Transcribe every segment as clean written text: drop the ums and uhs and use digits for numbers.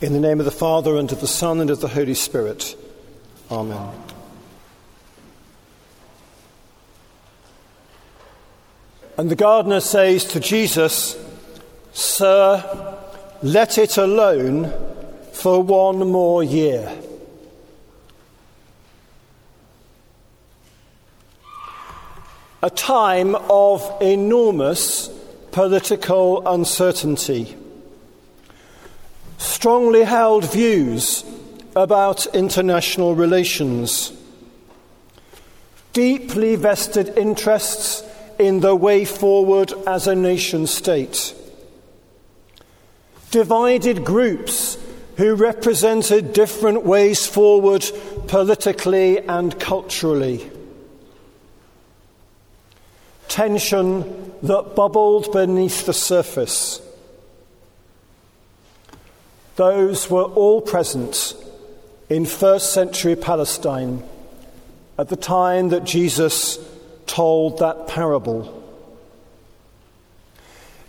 In the name of the Father, and of the Son, and of the Holy Spirit. Amen. And the gardener says to Jesus, "Sir, let it alone for one more year." A time of enormous political uncertainty. Strongly held views about international relations. Deeply vested interests in the way forward as a nation state. Divided groups who represented different ways forward politically and culturally. Tension that bubbled beneath the surface. Those were all present in first century Palestine at the time that Jesus told that parable.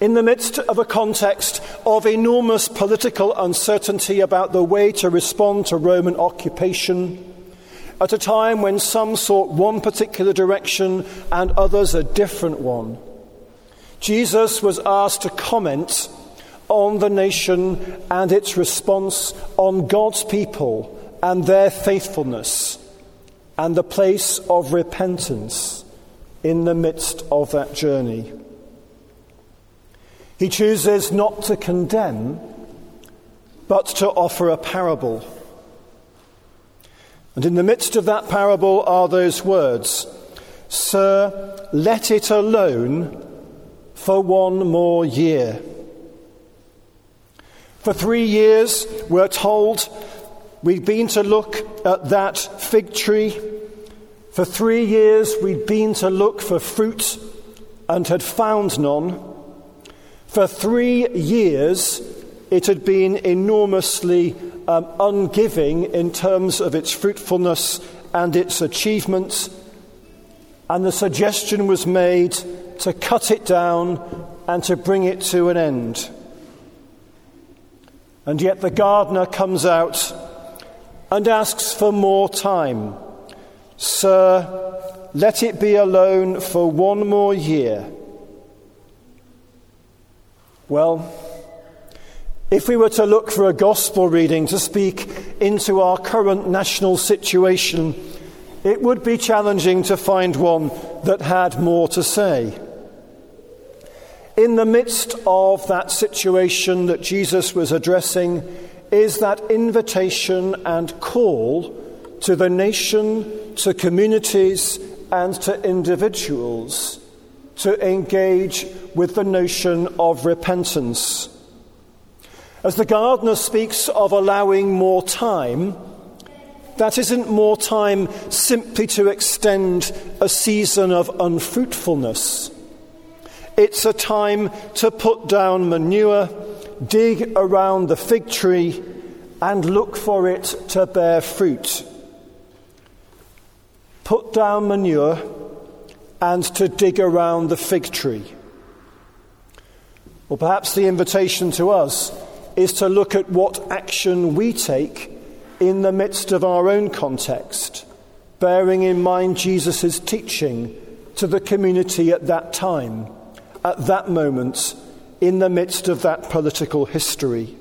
In the midst of a context of enormous political uncertainty about the way to respond to Roman occupation, at a time when some sought one particular direction and others a different one, Jesus was asked to comment on the nation and its response, on God's people and their faithfulness, and the place of repentance in the midst of that journey. He chooses not to condemn, but to offer a parable. And in the midst of that parable are those words, "Sir, let it alone for one more year." For 3 years, we're told, we've been to look at that fig tree. For 3 years, we'd been to look for fruit and had found none. For 3 years, it had been enormously ungiving in terms of its fruitfulness and its achievements, and the suggestion was made to cut it down and to bring it to an end. And yet the gardener comes out and asks for more time. "Sir, let it be alone for one more year." Well, if we were to look for a gospel reading to speak into our current national situation, it would be challenging to find one that had more to say. In the midst of that situation that Jesus was addressing is that invitation and call to the nation, to communities, and to individuals to engage with the notion of repentance. As the gardener speaks of allowing more time, that isn't more time simply to extend a season of unfruitfulness. It's a time to put down manure, dig around the fig tree, and look for it to bear fruit. Put down manure and to dig around the fig tree. Or perhaps the invitation to us is to look at what action we take in the midst of our own context, bearing in mind Jesus' teaching to the community at that time, at that moment, in the midst of that political history.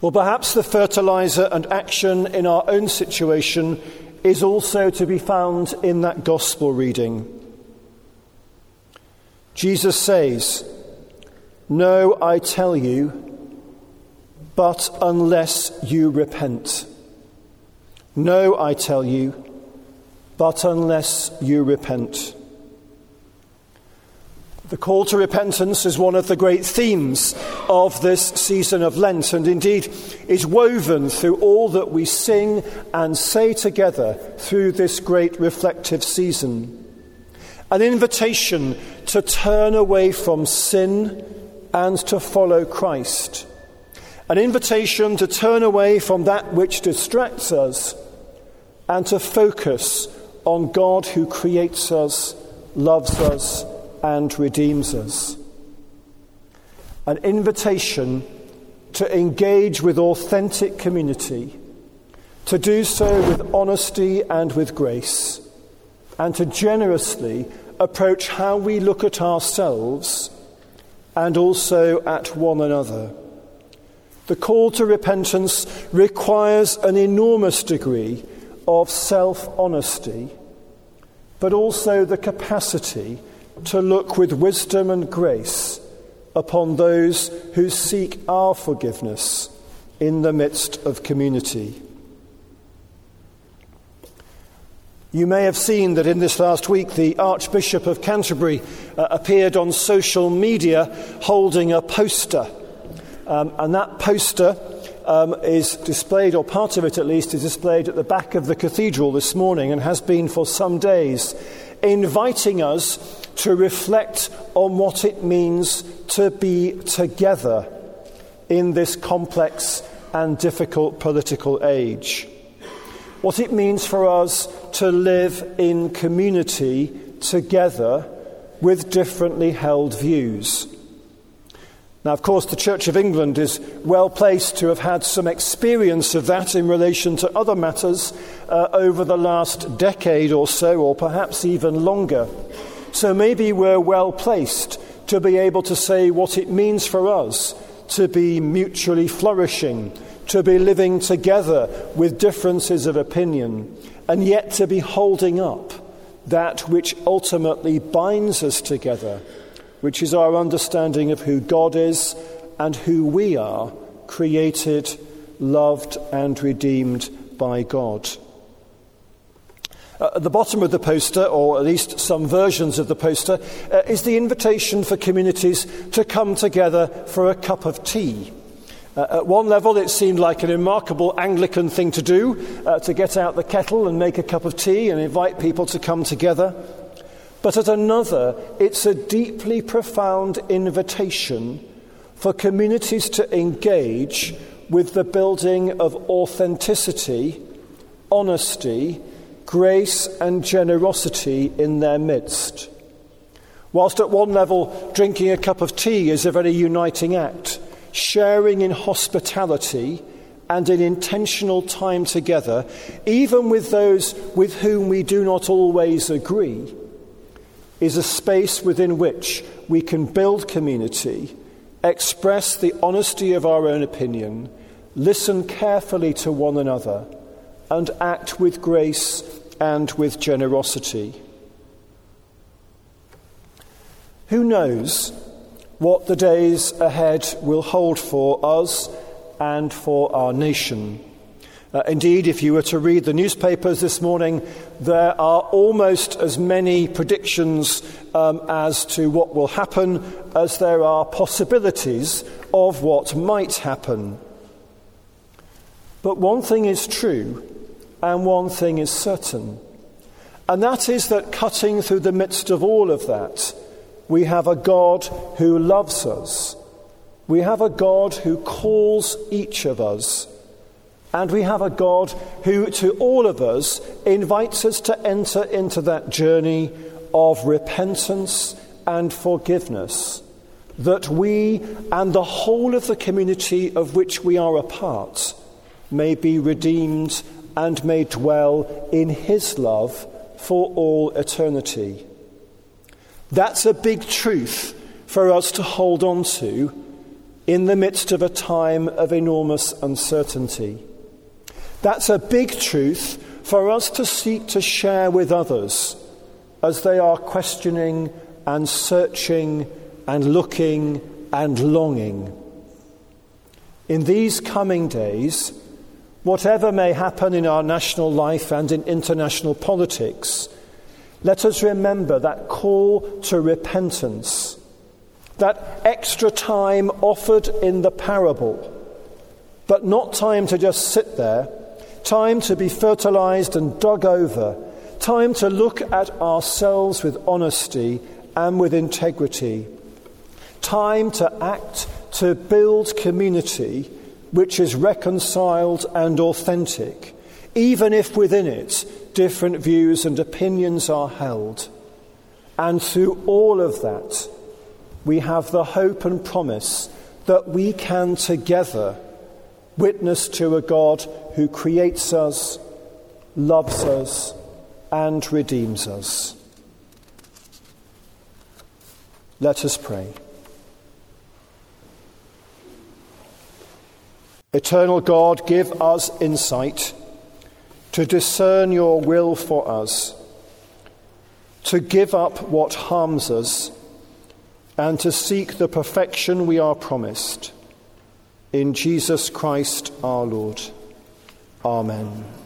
Well, perhaps the fertilizer and action in our own situation is also to be found in that gospel reading. Jesus says, "No, I tell you, but unless you repent." No, I tell you, but unless you repent. The call to repentance is one of the great themes of this season of Lent, and indeed is woven through all that we sing and say together through this great reflective season. An invitation to turn away from sin and to follow Christ. An invitation to turn away from that which distracts us and to focus on God who creates us, loves us, and redeems us. An invitation to engage with authentic community, to do so with honesty and with grace, and to generously approach how we look at ourselves and also at one another. The call to repentance requires an enormous degree of self-honesty, but also the capacity to look with wisdom and grace upon those who seek our forgiveness in the midst of community. You may have seen that in this last week the Archbishop of Canterbury appeared on social media holding a poster. And that poster is displayed, or part of it at least, is displayed at the back of the cathedral this morning and has been for some days, inviting us to reflect on what it means to be together in this complex and difficult political age. What it means for us to live in community together with differently held views. Now, of course, the Church of England is well placed to have had some experience of that in relation to other matters over the last decade or so, or perhaps even longer. So maybe we're well placed to be able to say what it means for us to be mutually flourishing, to be living together with differences of opinion, and yet to be holding up that which ultimately binds us together, which is our understanding of who God is and who we are, created, loved and redeemed by God. At the bottom of the poster, or at least some versions of the poster, is the invitation for communities to come together for a cup of tea. At one level, it seemed like a remarkable Anglican thing to do, to get out the kettle and make a cup of tea and invite people to come together. But at another, it's a deeply profound invitation for communities to engage with the building of authenticity, honesty, grace and generosity in their midst. Whilst at one level, drinking a cup of tea is a very uniting act, sharing in hospitality and in intentional time together, even with those with whom we do not always agree, is a space within which we can build community, express the honesty of our own opinion, listen carefully to one another, and act with grace and with generosity. Who knows what the days ahead will hold for us and for our nation. Indeed, if you were to read the newspapers this morning, there are almost as many predictions as to what will happen as there are possibilities of what might happen. But one thing is true, and one thing is certain, and that is that cutting through the midst of all of that, we have a God who loves us. We have a God who calls each of us. And we have a God who, to all of us, invites us to enter into that journey of repentance and forgiveness, that we and the whole of the community of which we are a part may be redeemed and may dwell in his love for all eternity. That's a big truth for us to hold on to in the midst of a time of enormous uncertainty. That's a big truth for us to seek to share with others as they are questioning and searching and looking and longing. In these coming days, whatever may happen in our national life and in international politics, let us remember that call to repentance, that extra time offered in the parable, but not time to just sit there, time to be fertilized and dug over, time to look at ourselves with honesty and with integrity, time to act to build community which is reconciled and authentic, even if within it different views and opinions are held. And through all of that, we have the hope and promise that we can together witness to a God who creates us, loves us, and redeems us. Let us pray. Eternal God, give us insight to discern your will for us, to give up what harms us, and to seek the perfection we are promised. In Jesus Christ our Lord. Amen.